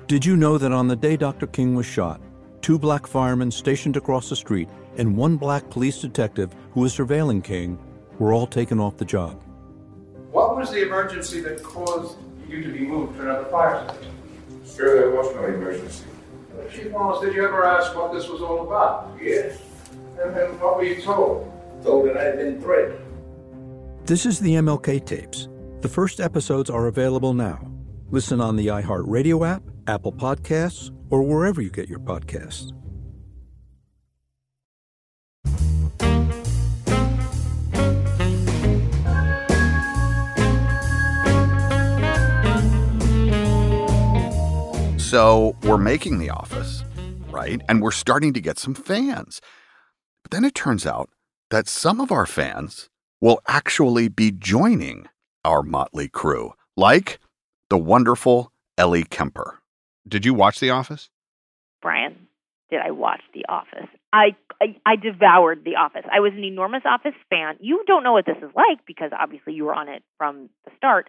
Did you know that on the day Dr. King was shot, two black firemen stationed across the street and one black police detective who was surveilling King were all taken off the job? What was the emergency that caused you to be moved to another fire station? Sure, there was no emergency. Chief Wallace, did you ever ask what this was all about? Yes. And then what were you told? Told that I had been threatened. This is the MLK Tapes. The first episodes are available now. Listen on the iHeartRadio app, Apple Podcasts, or wherever you get your podcasts. So we're making The Office, right? And we're starting to get some fans. But then it turns out that some of our fans will actually be joining our motley crew, like the wonderful Ellie Kemper. Did you watch The Office? Brian, did I watch The Office? I devoured The Office. I was an enormous Office fan. You don't know what this is like because obviously you were on it from the start.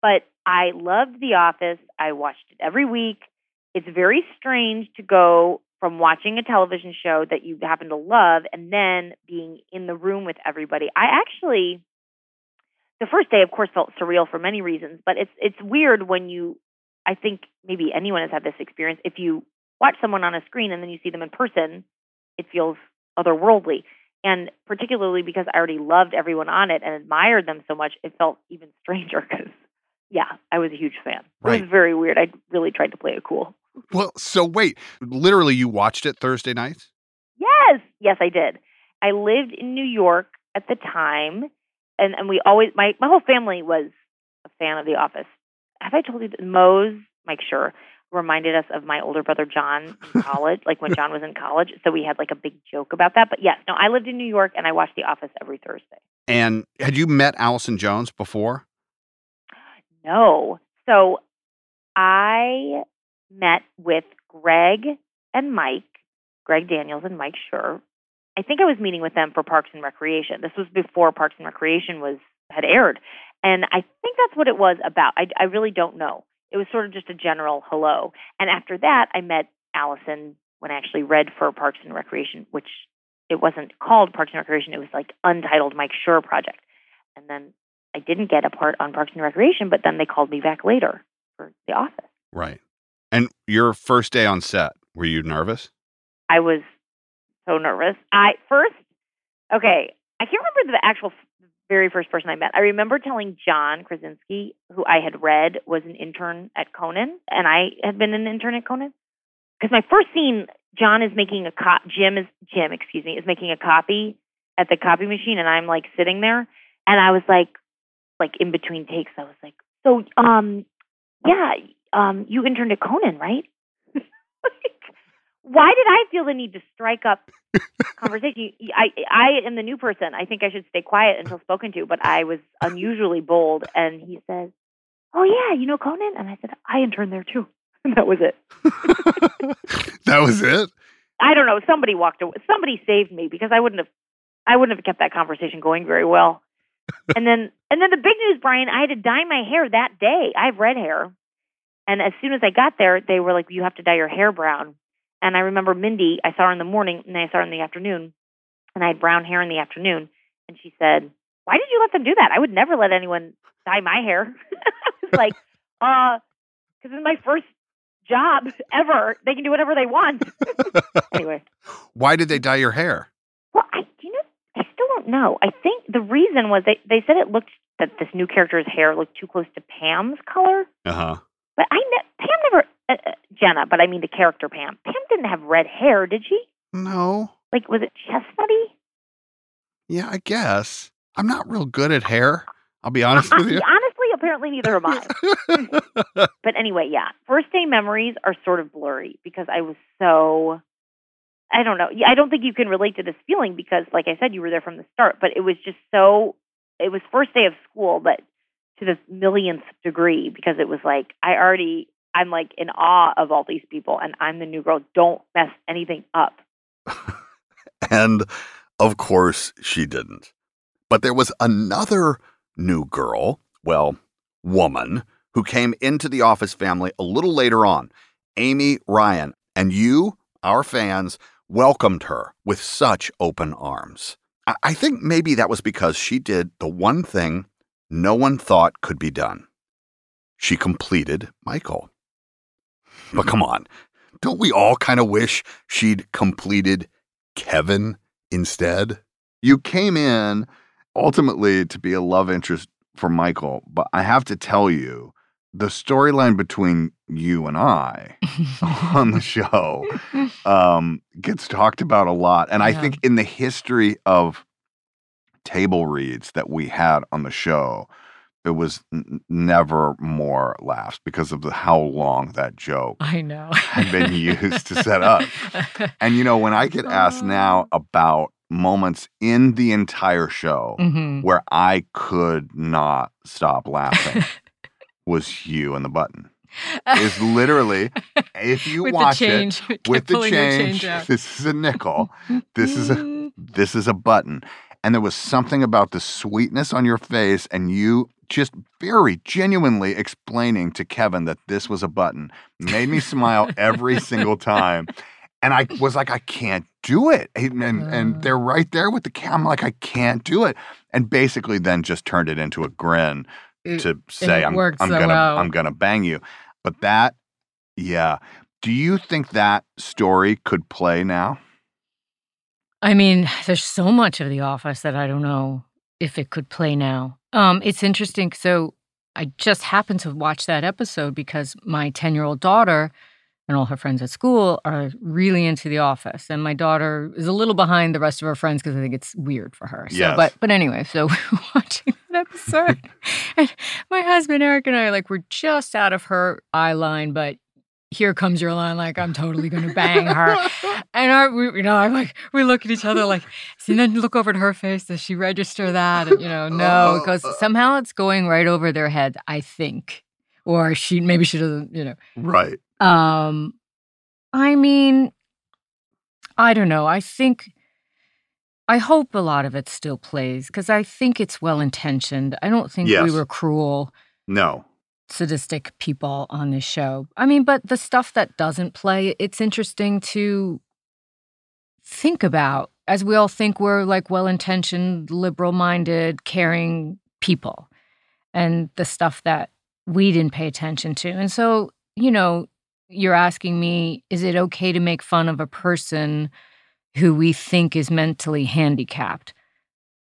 But I loved The Office. I watched it every week. It's very strange to go from watching a television show that you happen to love and then being in the room with everybody. The first day, of course, felt surreal for many reasons, but it's weird when I think maybe anyone has had this experience. If you watch someone on a screen and then you see them in person, it feels otherworldly. And particularly because I already loved everyone on it and admired them so much, it felt even stranger because, yeah, I was a huge fan. Right. It was very weird. I really tried to play it cool. Well, so wait, literally you watched it Thursday nights? Yes. Yes, I did. I lived in New York at the time, and we always, my whole family was a fan of The Office. Have I told you that Mike Schur, reminded us of my older brother John in college, like when John was in college. So we had like a big joke about that. But yes, no, I lived in New York and I watched The Office every Thursday. And had you met Allison Jones before? No. So I met with Greg Daniels and Mike Schur. I think I was meeting with them for Parks and Recreation. This was before Parks and Recreation had aired. And I think that's what it was about. I really don't know. It was sort of just a general hello. And after that, I met Allison when I actually read for Parks and Recreation, which it wasn't called Parks and Recreation. It was like Untitled Mike Schur Project. And then I didn't get a part on Parks and Recreation, but then they called me back later for The Office. Right. And your first day on set, were you nervous? I was so nervous. I can't remember the actual very first person I met. I remember telling John Krasinski, who I had read was an intern at Conan, and I had been an intern at Conan, because my first scene John is making a cop. Jim is making a copy at the copy machine, and I'm like sitting there, and I was like in between takes, I was like, so, you interned at Conan, right? Why did I feel the need to strike up conversation? I am the new person. I think I should stay quiet until spoken to, but I was unusually bold. And he says, oh, yeah, you know Conan? And I said, I interned there, too. And that was it. That was it? I don't know. Somebody walked away. Somebody saved me, because I wouldn't have kept that conversation going very well. And then the big news, Brian, I had to dye my hair that day. I have red hair. And as soon as I got there, they were like, you have to dye your hair brown. And I remember Mindy, I saw her in the morning, and I saw her in the afternoon, and I had brown hair in the afternoon. And she said, why did you let them do that? I would never let anyone dye my hair. I was like, because it's my first job ever. They can do whatever they want. Anyway. Why did they dye your hair? Well, I still don't know. I think the reason was they said it looked, that this new character's hair looked too close to Pam's color. Uh-huh. But Jenna, but I mean the character Pam. Pam didn't have red hair, did she? No. Like, was it chestnutty? Yeah, I guess. I'm not real good at hair. I'll be honest with you. Honestly, apparently neither am I. But anyway, yeah. First day memories are sort of blurry because I was so, I don't know. I don't think you can relate to this feeling because, like I said, you were there from the start. But it was just so, it was first day of school, but to the millionth degree, because it was like, I'm like in awe of all these people, and I'm the new girl. Don't mess anything up. And of course she didn't. But there was another new girl, well, woman, who came into the Office family a little later on, Amy Ryan. And you, our fans, welcomed her with such open arms. I think maybe that was because she did the one thing no one thought could be done. She completed Michael. But come on, don't we all kind of wish she'd completed Kevin instead? You came in ultimately to be a love interest for Michael, but I have to tell you, the storyline between you and I on the show gets talked about a lot. And yeah. I think in the history of table reads that we had on the show, it was never more laughs because of how long that joke had been used to set up. And, when I get asked now about moments in the entire show where I could not stop laughing was you and the button. It's literally, if you watch it, with the change, this is a nickel, this is a button. And there was something about the sweetness on your face and you just very genuinely explaining to Kevin that this was a button. Made me smile every single time. And I was like, I can't do it. And they're right there with the camera, like, I can't do it. And basically then just turned it into a grin to say, I'm going to bang you. But that, yeah. Do you think that story could play now? I mean, there's so much of The Office that I don't know if it could play now. It's interesting. So I just happened to watch that episode because my 10-year-old daughter and all her friends at school are really into The Office. And my daughter is a little behind the rest of her friends because I think it's weird for her. So, yes. But anyway, so we were watching that episode. And my husband, Eric, and I, we're just out of her eye line, but here comes your line, I'm totally going to bang her. And we look at each other and then look over at her face. Does she register that? And, no, because somehow it's going right over their head, I think. Or maybe she doesn't, Right. I mean, I don't know. I hope a lot of it still plays because I think it's well-intentioned. I don't think we were cruel. No. Sadistic people on this show. I mean, but the stuff that doesn't play, it's interesting to think about as we all think we're well-intentioned, liberal-minded, caring people and the stuff that we didn't pay attention to. And so, you're asking me, is it okay to make fun of a person who we think is mentally handicapped?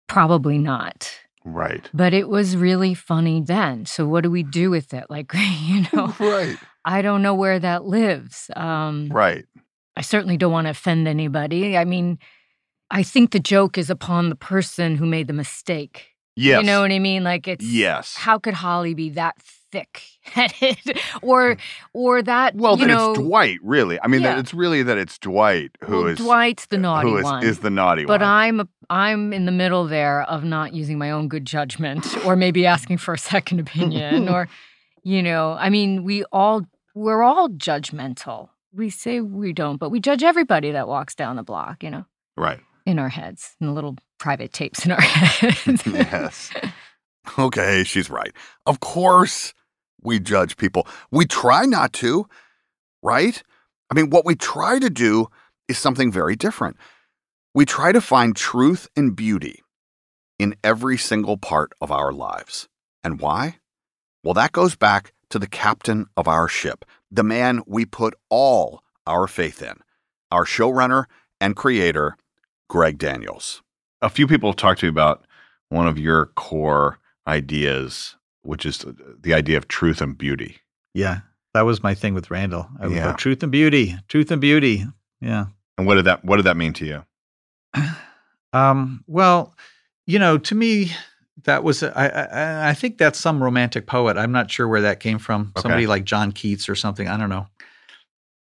Probably not. Right. But it was really funny then. So what do we do with it? Right. I don't know where that lives. Right. I certainly don't want to offend anybody. I mean, I think the joke is upon the person who made the mistake. Yes. You know what I mean? Like, it's, yes, how could Holly be that thick-headed? or that, well, you know. It's Dwight, really. I mean, yeah. It's really that it's Dwight who is. Dwight's the naughty one. Is the naughty one. But I'm in the middle there of not using my own good judgment or maybe asking for a second opinion or, you know, I mean, we're all judgmental. We say we don't, but we judge everybody that walks down the block, you know. Right. In our heads, in the little private tapes in our heads. Yes. Okay, she's right. Of course we judge people. We try not to, right? I mean, what we try to do is something very different. We try to find truth and beauty in every single part of our lives. And why? Well, that goes back to the captain of our ship, the man we put all our faith in, our showrunner and creator, Greg Daniels. A few people have talked to me about one of your core ideas, which is the idea of truth and beauty. Yeah, that was my thing with Randall. I would go, truth and beauty. Yeah. And what did that mean to you? Well, you know, to me, that was I think that's some romantic poet. I'm not sure where that came from. Okay. Somebody like John Keats or something. I don't know.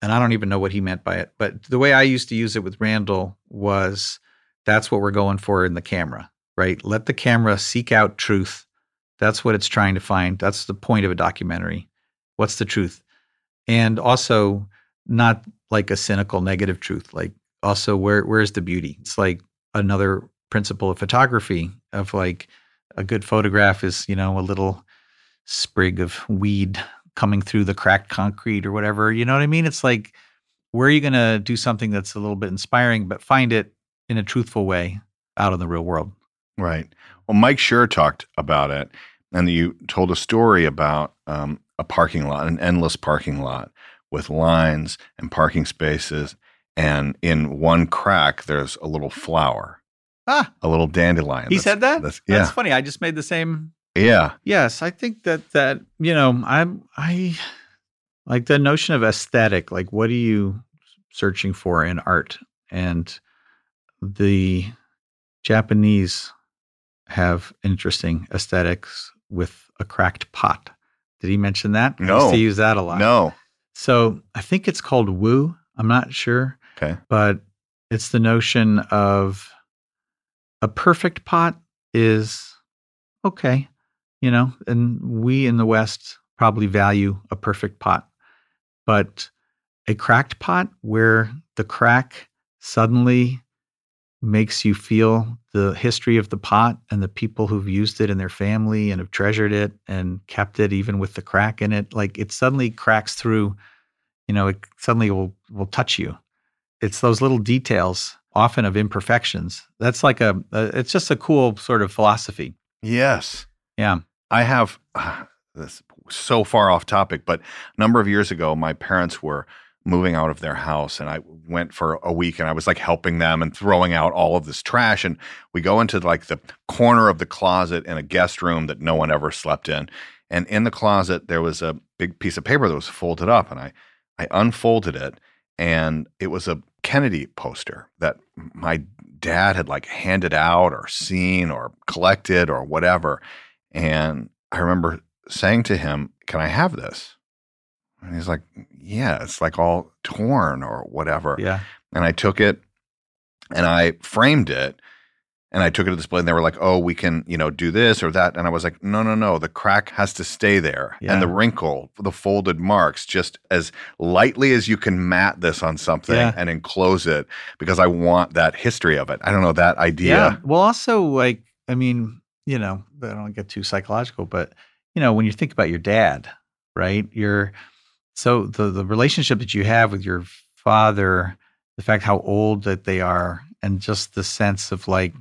And I don't even know what he meant by it. But the way I used to use it with Randall was that's what we're going for in the camera, right? Let the camera seek out truth. That's what it's trying to find. That's the point of a documentary. What's the truth? And also not like a cynical negative truth. Like also where's the beauty? It's like another principle of photography of like a good photograph is, you know, a little sprig of weed coming through the cracked concrete or whatever. You know what I mean? It's like, where are you going to do something that's a little bit inspiring, but find it in a truthful way out in the real world? Right. Well, Mike Schur talked about it, and you told a story about a parking lot, an endless parking lot with lines and parking spaces, and in one crack, there's a little flower, a little dandelion. He said that? That's funny. I just made the same... Yeah. Yes, I think that you know, I like the notion of aesthetic. Like, what are you searching for in art? And the Japanese have interesting aesthetics with a cracked pot. Did he mention that? No. I used to use that a lot. No. So I think it's called woo. I'm not sure. Okay. But it's the notion of a perfect pot is okay. You know, and we in the West probably value a perfect pot, but a cracked pot where the crack suddenly makes you feel the history of the pot and the people who've used it in their family and have treasured it and kept it even with the crack in it. Like it suddenly cracks through, you know, it suddenly will touch you. It's those little details, often of imperfections. That's like it's just a cool sort of philosophy. Yes. Yeah. I have this so far off topic, but a number of years ago, my parents were moving out of their house and I went for a week and I was like helping them and throwing out all of this trash. And we go into like the corner of the closet in a guest room that no one ever slept in. And in the closet, there was a big piece of paper that was folded up and I unfolded it and it was a Kennedy poster that my dad had like handed out or seen or collected or whatever. And I remember saying to him, "Can I have this?" And he's like, "Yeah, it's like all torn or whatever." Yeah. And I took it and I framed it and I took it to the display and they were like, "Oh, we can, you know, do this or that." And I was like, no, the crack has to stay there. Yeah. And the wrinkle, the folded marks, just as lightly as you can mat this on something and enclose it because I want that history of it. I don't know, that idea. Yeah. Well, also like, I mean, you know, I don't want to get too psychological, but you know, when you think about your dad, right? So the relationship that you have with your father, the fact how old that they are, and just the sense of like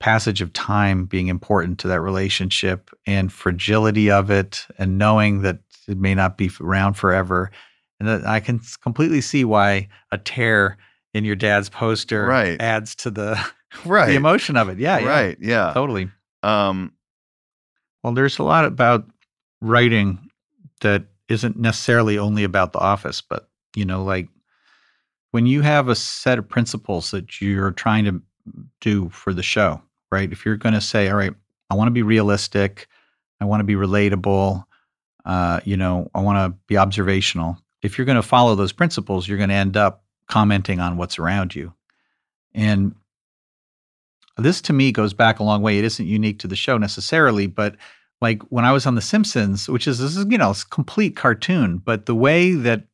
passage of time being important to that relationship and fragility of it and knowing that it may not be around forever. And that I can completely see why a tear in your dad's poster adds to the emotion of it. Yeah. Right. Yeah. Totally. Well, there's a lot about writing that isn't necessarily only about The Office, but, you know, like when you have a set of principles that you're trying to do for the show, right? If you're going to say, all right, I want to be realistic, I want to be relatable, you know, I want to be observational. If you're going to follow those principles, you're going to end up commenting on what's around you. And this to me goes back a long way. It isn't unique to the show necessarily, but like when I was on The Simpsons, which is, this is, you know, it's a complete cartoon, but the way that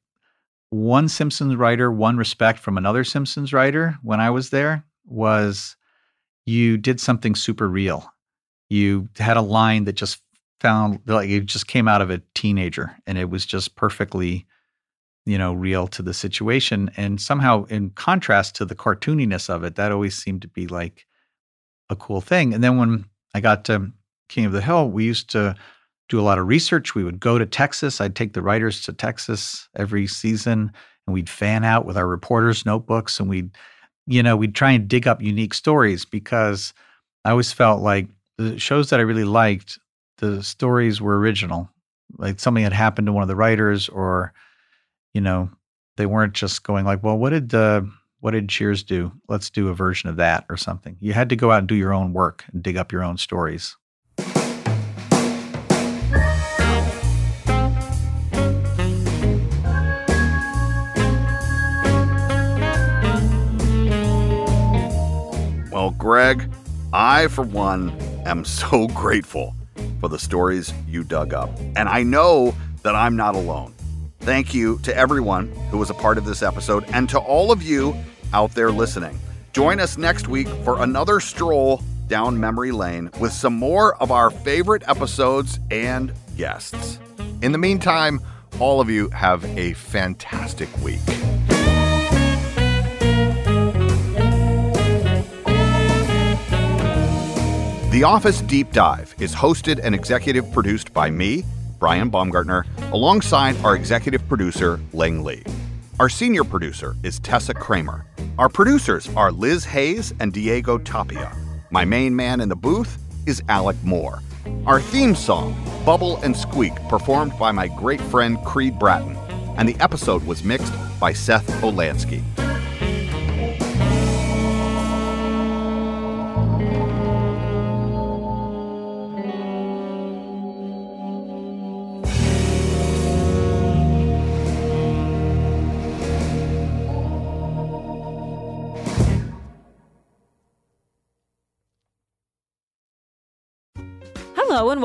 one Simpsons writer won respect from another Simpsons writer when I was there was you did something super real. You had a line that just found, like it just came out of a teenager and it was just perfectly, you know, real to the situation. And somehow in contrast to the cartooniness of it, that always seemed to be like a cool thing. And then when I got to King of the Hill, we used to do a lot of research. We would go to Texas. I'd take the writers to Texas every season and we'd fan out with our reporters' notebooks and we'd, you know, we'd try and dig up unique stories because I always felt like the shows that I really liked, the stories were original. Like something had happened to one of the writers or, you know, they weren't just going like, well, what did Cheers do? Let's do a version of that or something. You had to go out and do your own work and dig up your own stories. Well, Greg, I, for one, am so grateful for the stories you dug up. And I know that I'm not alone. Thank you to everyone who was a part of this episode and to all of you out there listening. Join us next week for another stroll down memory lane with some more of our favorite episodes and guests. In the meantime, all of you have a fantastic week. The Office Deep Dive is hosted and executive produced by me, Brian Baumgartner, alongside our executive producer, Lang Lee. Our senior producer is Tessa Kramer. Our producers are Liz Hayes and Diego Tapia. My main man in the booth is Alec Moore. Our theme song, Bubble and Squeak, performed by my great friend Creed Bratton, and the episode was mixed by Seth Olansky. Hello and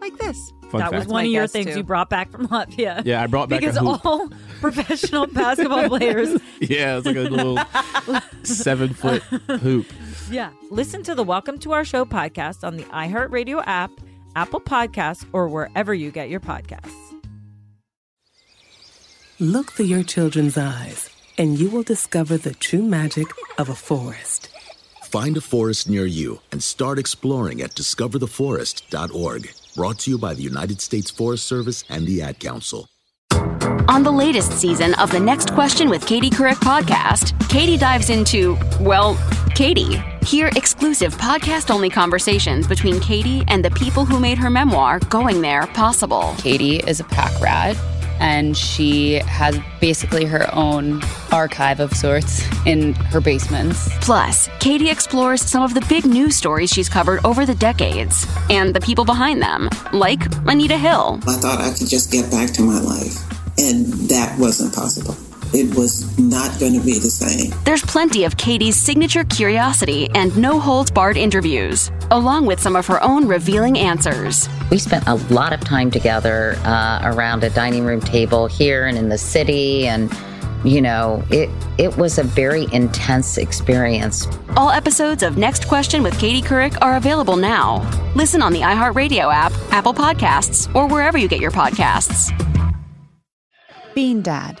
like this. That was one of your things too. You brought back from Latvia. Yeah, I brought back a hoop. Because all professional basketball players. Yeah, it's like a little 7-foot hoop. Yeah. Listen to the Welcome to Our Show podcast on the iHeartRadio app, Apple Podcasts, or wherever you get your podcasts. Look through your children's eyes, and you will discover the true magic of a forest. Find a forest near you and start exploring at discovertheforest.org. Brought to you by the United States Forest Service and the Ad Council. On the latest season of the Next Question with Katie Couric podcast, Katie dives into, well, Katie. Hear exclusive podcast-only conversations between Katie and the people who made her memoir, Going There, possible. Katie is a pack rat, and she has basically her own archive of sorts in her basements. Plus, Katie explores some of the big news stories she's covered over the decades and the people behind them, like Anita Hill. I thought I could just get back to my life, and that wasn't possible. It was not going to be the same. There's plenty of Katie's signature curiosity and no-holds-barred interviews, along with some of her own revealing answers. We spent a lot of time together around a dining room table here and in the city, and, you know, it was a very intense experience. All episodes of Next Question with Katie Couric are available now. Listen on the iHeartRadio app, Apple Podcasts, or wherever you get your podcasts. Bean Dad,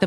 the